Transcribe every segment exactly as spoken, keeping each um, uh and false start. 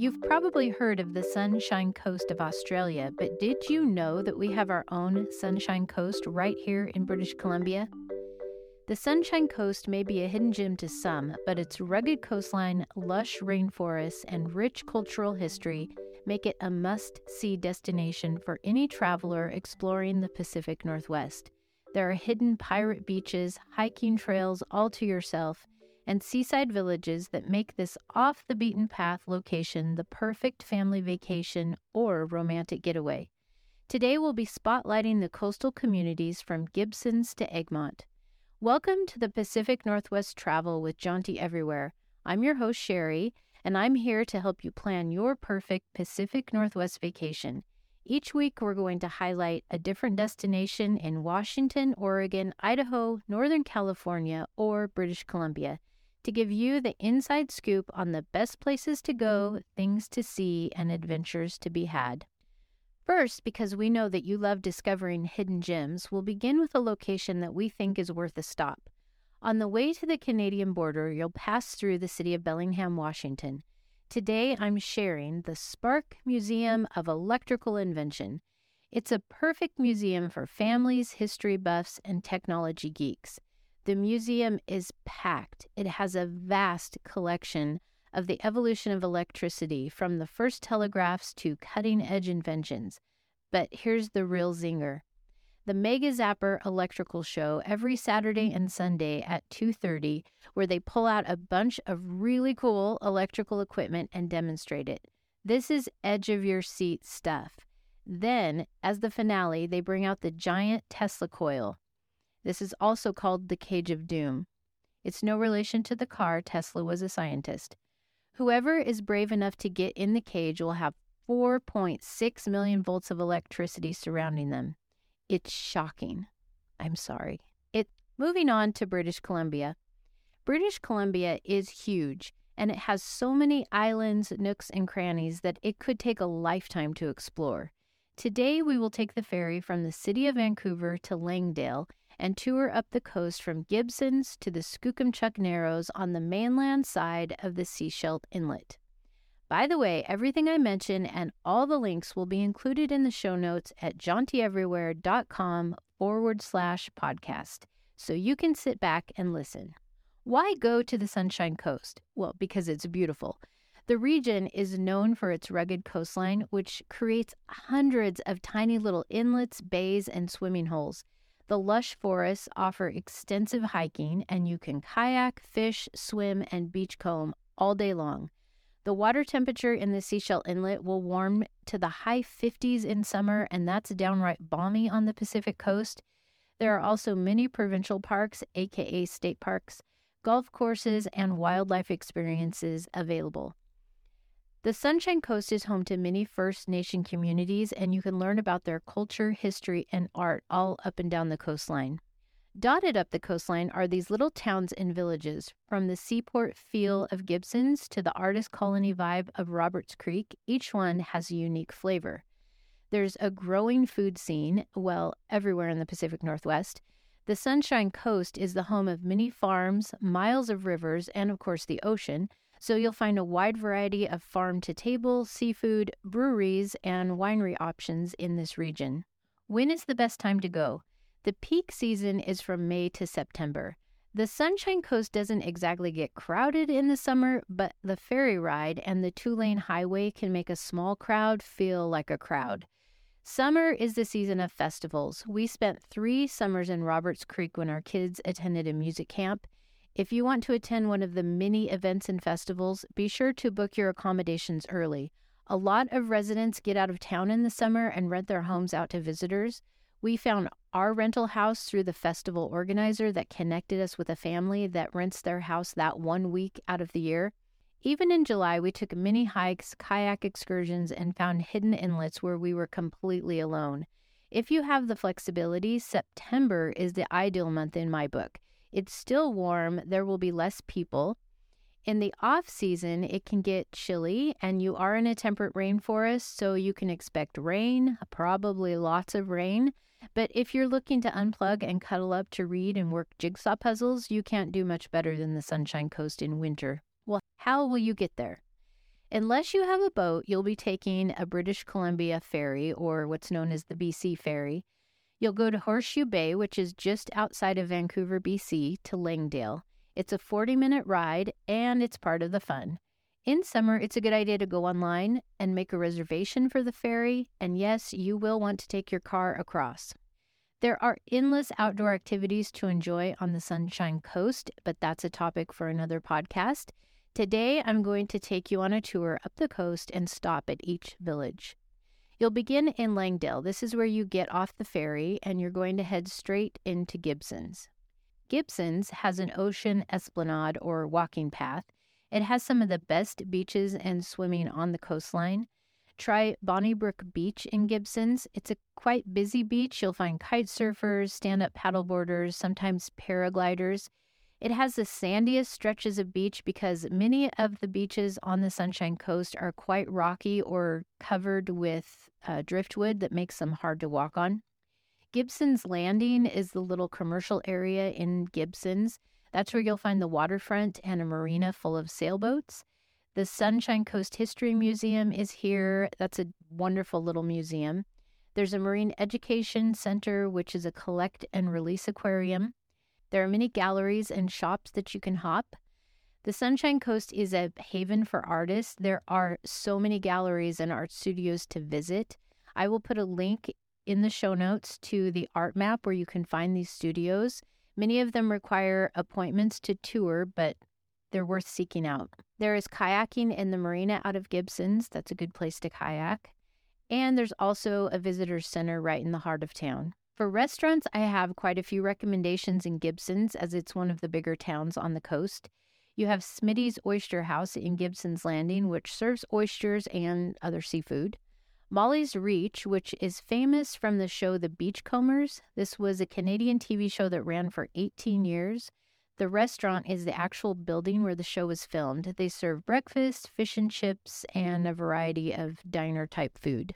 You've probably heard of the Sunshine Coast of Australia, but did you know that we have our own Sunshine Coast right here in British Columbia? The Sunshine Coast may be a hidden gem to some, but its rugged coastline, lush rainforests, and rich cultural history make it a must-see destination for any traveler exploring the Pacific Northwest. There are hidden pirate beaches, hiking trails all to yourself, and seaside villages that make this off-the-beaten-path location the perfect family vacation or romantic getaway. Today we'll be spotlighting the coastal communities from Gibsons to Egmont. Welcome to the Pacific Northwest Travel with Jaunty Everywhere. I'm your host, Sherry, and I'm here to help you plan your perfect Pacific Northwest vacation. Each week we're going to highlight a different destination in Washington, Oregon, Idaho, Northern California, or British Columbia, to give you the inside scoop on the best places to go, things to see, and adventures to be had. First, because we know that you love discovering hidden gems, we'll begin with a location that we think is worth a stop. On the way to the Canadian border, you'll pass through the city of Bellingham, Washington. Today, I'm sharing the Spark Museum of Electrical Invention. It's a perfect museum for families, history buffs, and technology geeks. The museum is packed. It has a vast collection of the evolution of electricity, from the first telegraphs to cutting-edge inventions. But here's the real zinger. The Mega Zapper Electrical Show every Saturday and Sunday at two thirty, where they pull out a bunch of really cool electrical equipment and demonstrate it. This is edge-of-your-seat stuff. Then, as the finale, they bring out the giant Tesla coil. This is also called the Cage of Doom. It's no relation to the car. Tesla was a scientist. Whoever is brave enough to get in the cage will have four point six million volts of electricity surrounding them. It's shocking. I'm sorry. It. Moving on to British Columbia. British Columbia is huge, and it has so many islands, nooks, and crannies that it could take a lifetime to explore. Today, we will take the ferry from the city of Vancouver to Langdale and tour up the coast from Gibsons to the Skookumchuck Narrows on the mainland side of the Sechelt Inlet. By the way, everything I mention and all the links will be included in the show notes at jauntyeverywhere.com forward slash podcast, so you can sit back and listen. Why go to the Sunshine Coast? Well, because it's beautiful. The region is known for its rugged coastline, which creates hundreds of tiny little inlets, bays, and swimming holes. The lush forests offer extensive hiking, and you can kayak, fish, swim, and beachcomb all day long. The water temperature in the Sechelt Inlet will warm to the high fifties in summer, and that's downright balmy on the Pacific coast. There are also many provincial parks, aka state parks, golf courses, and wildlife experiences available. The Sunshine Coast is home to many First Nation communities, and you can learn about their culture, history, and art all up and down the coastline. Dotted up the coastline are these little towns and villages, from the seaport feel of Gibson's to the artist colony vibe of Roberts Creek. Each one has a unique flavor. There's a growing food scene, well, everywhere in the Pacific Northwest. The Sunshine Coast is the home of many farms, miles of rivers, and of course the ocean, so you'll find a wide variety of farm-to-table, seafood, breweries, and winery options in this region. When is the best time to go? The peak season is from May to September. The Sunshine Coast doesn't exactly get crowded in the summer, but the ferry ride and the two-lane highway can make a small crowd feel like a crowd. Summer is the season of festivals. We spent three summers in Roberts Creek when our kids attended a music camp. If you want to attend one of the many events and festivals, be sure to book your accommodations early. A lot of residents get out of town in the summer and rent their homes out to visitors. We found our rental house through the festival organizer that connected us with a family that rents their house that one week out of the year. Even in July, we took many hikes, kayak excursions, and found hidden inlets where we were completely alone. If you have the flexibility, September is the ideal month in my book. It's still warm, there will be less people. In the off-season, it can get chilly, and you are in a temperate rainforest, so you can expect rain, probably lots of rain. But if you're looking to unplug and cuddle up to read and work jigsaw puzzles, you can't do much better than the Sunshine Coast in winter. Well, how will you get there? Unless you have a boat, you'll be taking a British Columbia ferry, or what's known as the B C ferry. You'll go to Horseshoe Bay, which is just outside of Vancouver, B C, to Langdale. It's a forty-minute ride, and it's part of the fun. In summer, it's a good idea to go online and make a reservation for the ferry, and yes, you will want to take your car across. There are endless outdoor activities to enjoy on the Sunshine Coast, but that's a topic for another podcast. Today, I'm going to take you on a tour up the coast and stop at each village. You'll begin in Langdale. This is where you get off the ferry, and you're going to head straight into Gibson's. Gibson's has an ocean esplanade or walking path. It has some of the best beaches and swimming on the coastline. Try Bonnybrook Beach in Gibson's. It's a quite busy beach. You'll find kite surfers, stand-up paddleboarders, sometimes paragliders. It has the sandiest stretches of beach because many of the beaches on the Sunshine Coast are quite rocky or covered with uh, driftwood that makes them hard to walk on. Gibson's Landing is the little commercial area in Gibson's. That's where you'll find the waterfront and a marina full of sailboats. The Sunshine Coast History Museum is here. That's a wonderful little museum. There's a Marine Education Center, which is a collect and release aquarium. There are many galleries and shops that you can hop. The Sunshine Coast is a haven for artists. There are so many galleries and art studios to visit. I will put a link in the show notes to the art map where you can find these studios. Many of them require appointments to tour, but they're worth seeking out. There is kayaking in the marina out of Gibson's. That's a good place to kayak. And there's also a visitor center right in the heart of town. For restaurants, I have quite a few recommendations in Gibson's as it's one of the bigger towns on the coast. You have Smitty's Oyster House in Gibson's Landing, which serves oysters and other seafood. Molly's Reach, which is famous from the show The Beachcombers. This was a Canadian T V show that ran for eighteen years. The restaurant is the actual building where the show was filmed. They serve breakfast, fish and chips, and a variety of diner-type food.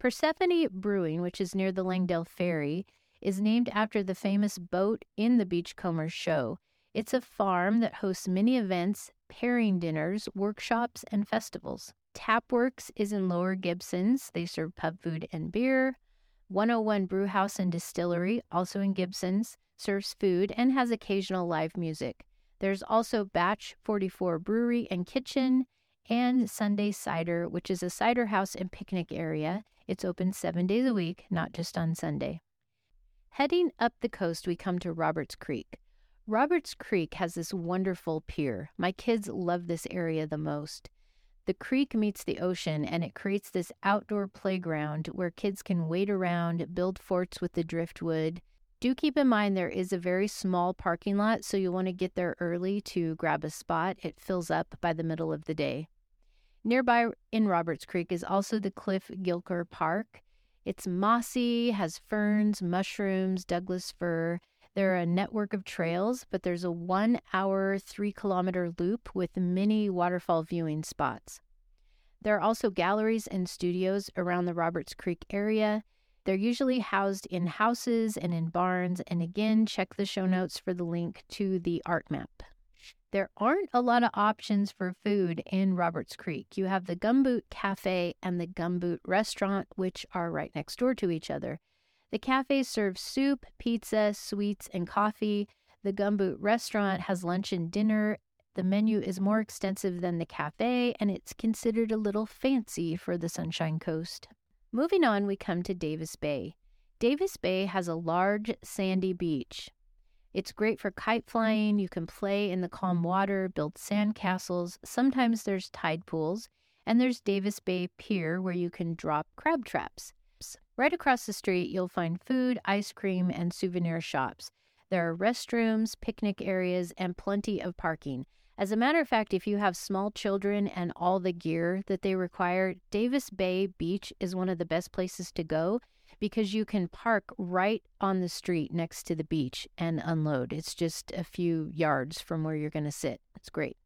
Persephone Brewing, which is near the Langdale Ferry, is named after the famous boat in the Beachcombers show. It's a farm that hosts many events, pairing dinners, workshops, and festivals. Tapworks is in Lower Gibson's. They serve pub food and beer. one oh one Brew House and Distillery, also in Gibson's, serves food and has occasional live music. There's also Batch forty-four Brewery and Kitchen and Sunday Cider, which is a cider house and picnic area. It's open seven days a week, not just on Sunday. Heading up the coast, we come to Roberts Creek. Roberts Creek has this wonderful pier. My kids love this area the most. The creek meets the ocean, and it creates this outdoor playground where kids can wade around, build forts with the driftwood. Do keep in mind there is a very small parking lot, so you'll want to get there early to grab a spot. It fills up by the middle of the day. Nearby in Roberts Creek is also the Cliff Gilker Park. It's mossy, has ferns, mushrooms, Douglas fir. There are a network of trails, but there's a one-hour, three-kilometer loop with many waterfall viewing spots. There are also galleries and studios around the Roberts Creek area. They're usually housed in houses and in barns, and again, check the show notes for the link to the art map. There aren't a lot of options for food in Roberts Creek. You have the Gumboot Cafe and the Gumboot Restaurant, which are right next door to each other. The cafe serves soup, pizza, sweets, and coffee. The Gumboot Restaurant has lunch and dinner. The menu is more extensive than the cafe, and it's considered a little fancy for the Sunshine Coast. Moving on, we come to Davis Bay. Davis Bay has a large, sandy beach. It's great for kite flying. You can play in the calm water, build sandcastles. Sometimes there's tide pools, and there's Davis Bay Pier where you can drop crab traps. Right across the street, you'll find food, ice cream, and souvenir shops. There are restrooms, picnic areas, and plenty of parking. As a matter of fact, if you have small children and all the gear that they require, Davis Bay Beach is one of the best places to go, because you can park right on the street next to the beach and unload. It's just a few yards from where you're going to sit. It's great.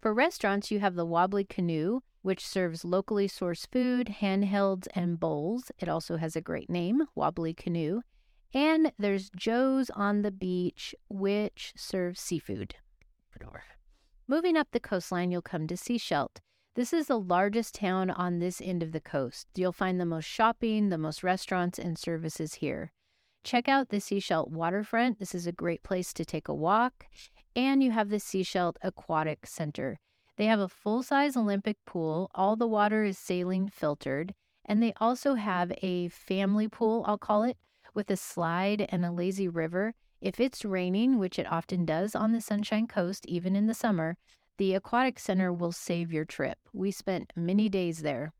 For restaurants, you have the Wobbly Canoe, which serves locally sourced food, handhelds, and bowls. It also has a great name, Wobbly Canoe. And there's Joe's on the Beach, which serves seafood. Moving up the coastline, you'll come to Sechelt. This is the largest town on this end of the coast. You'll find the most shopping, the most restaurants and services here. Check out the Sechelt waterfront. This is a great place to take a walk. And you have the Sechelt Aquatic Center. They have a full-size Olympic pool. All the water is saline filtered. And they also have a family pool, I'll call it, with a slide and a lazy river. If it's raining, which it often does on the Sunshine Coast, even in the summer, the Aquatic Center will save your trip. We spent many days there.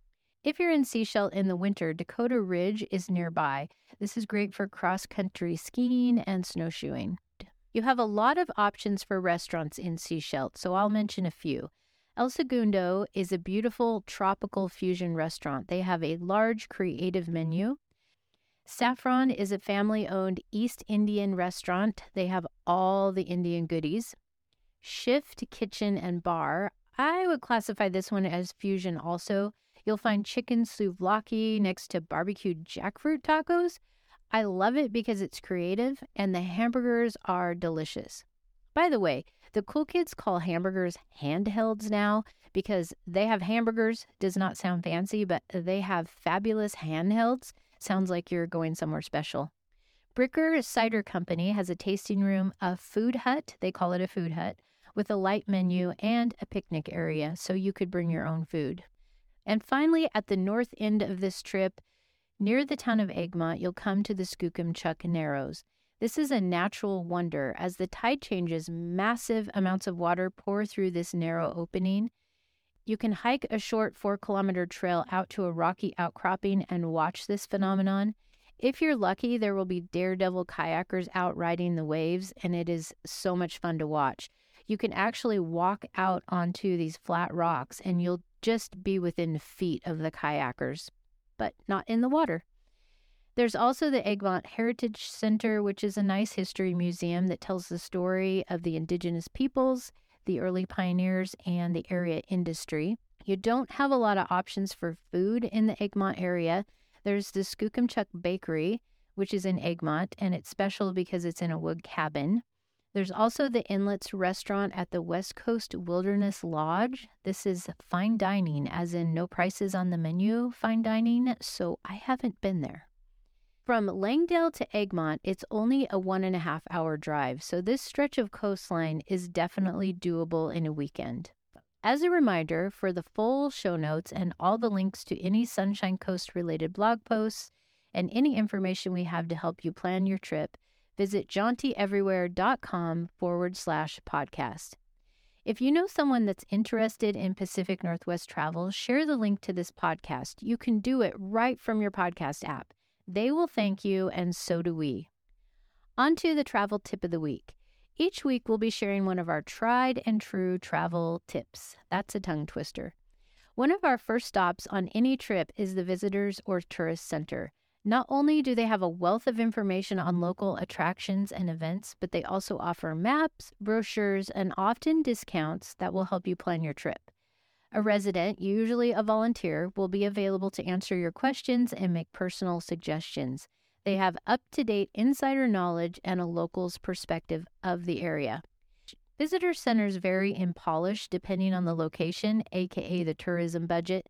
If you're in Sechelt in the winter, Dakota Ridge is nearby. This is great for cross-country skiing and snowshoeing. You have a lot of options for restaurants in Sechelt, so I'll mention a few. El Segundo is a beautiful tropical fusion restaurant. They have a large creative menu. Saffron is a family-owned East Indian restaurant. They have all the Indian goodies. Shift Kitchen and Bar. I would classify this one as fusion also. You'll find chicken souvlaki next to barbecued jackfruit tacos. I love it because it's creative and the hamburgers are delicious. By the way, the cool kids call hamburgers handhelds now because they have hamburgers. Does not sound fancy, but they have fabulous handhelds. Sounds like you're going somewhere special. Bricker Cider Company has a tasting room, a food hut, they call it a food hut, with a light menu and a picnic area, so you could bring your own food. And finally, at the north end of this trip, near the town of Egmont, you'll come to the Skookumchuck Narrows. This is a natural wonder. As the tide changes, massive amounts of water pour through this narrow opening. You can hike a short four-kilometer trail out to a rocky outcropping and watch this phenomenon. If you're lucky, there will be daredevil kayakers out riding the waves, and it is so much fun to watch. You can actually walk out onto these flat rocks, and you'll just be within feet of the kayakers, but not in the water. There's also the Egmont Heritage Center, which is a nice history museum that tells the story of the indigenous peoples, the early pioneers, and the area industry. You don't have a lot of options for food in the Egmont area. There's the Skookumchuck Bakery, which is in Egmont, and it's special because it's in a wood cabin. There's also the Inlet's restaurant at the West Coast Wilderness Lodge. This is fine dining, as in no prices on the menu, fine dining, so I haven't been there. From Langdale to Egmont, it's only a one and a half hour drive, so this stretch of coastline is definitely doable in a weekend. As a reminder, for the full show notes and all the links to any Sunshine Coast-related blog posts and any information we have to help you plan your trip, visit jauntyeverywhere.com forward slash podcast. If you know someone that's interested in Pacific Northwest travel, share the link to this podcast. You can do it right from your podcast app. They will thank you, and so do we. On to the travel tip of the week. Each week, we'll be sharing one of our tried and true travel tips. That's a tongue twister. One of our first stops on any trip is the Visitors or Tourist Center. Not only do they have a wealth of information on local attractions and events, but they also offer maps, brochures, and often discounts that will help you plan your trip. A resident, usually a volunteer, will be available to answer your questions and make personal suggestions. They have up-to-date insider knowledge and a local's perspective of the area. Visitor centers vary in polish depending on the location, aka the tourism budget.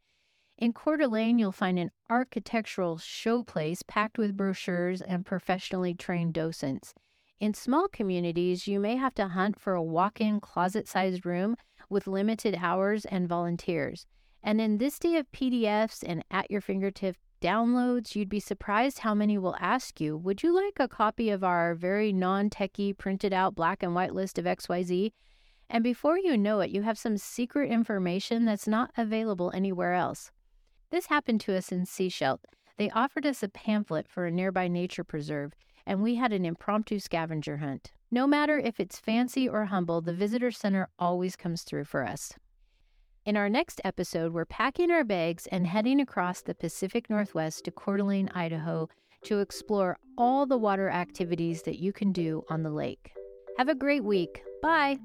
In Coeur d'Alene, you'll find an architectural showplace packed with brochures and professionally trained docents. In small communities, you may have to hunt for a walk-in closet-sized room with limited hours and volunteers. And in this day of P D Fs and at-your-fingertip downloads, you'd be surprised how many will ask you, would you like a copy of our very non-techy printed out black and white list of X Y Z? And before you know it, you have some secret information that's not available anywhere else. This happened to us in Sechelt. They offered us a pamphlet for a nearby nature preserve, and we had an impromptu scavenger hunt. No matter if it's fancy or humble, the visitor center always comes through for us. In our next episode, we're packing our bags and heading across the Pacific Northwest to Coeur d'Alene, Idaho, to explore all the water activities that you can do on the lake. Have a great week. Bye!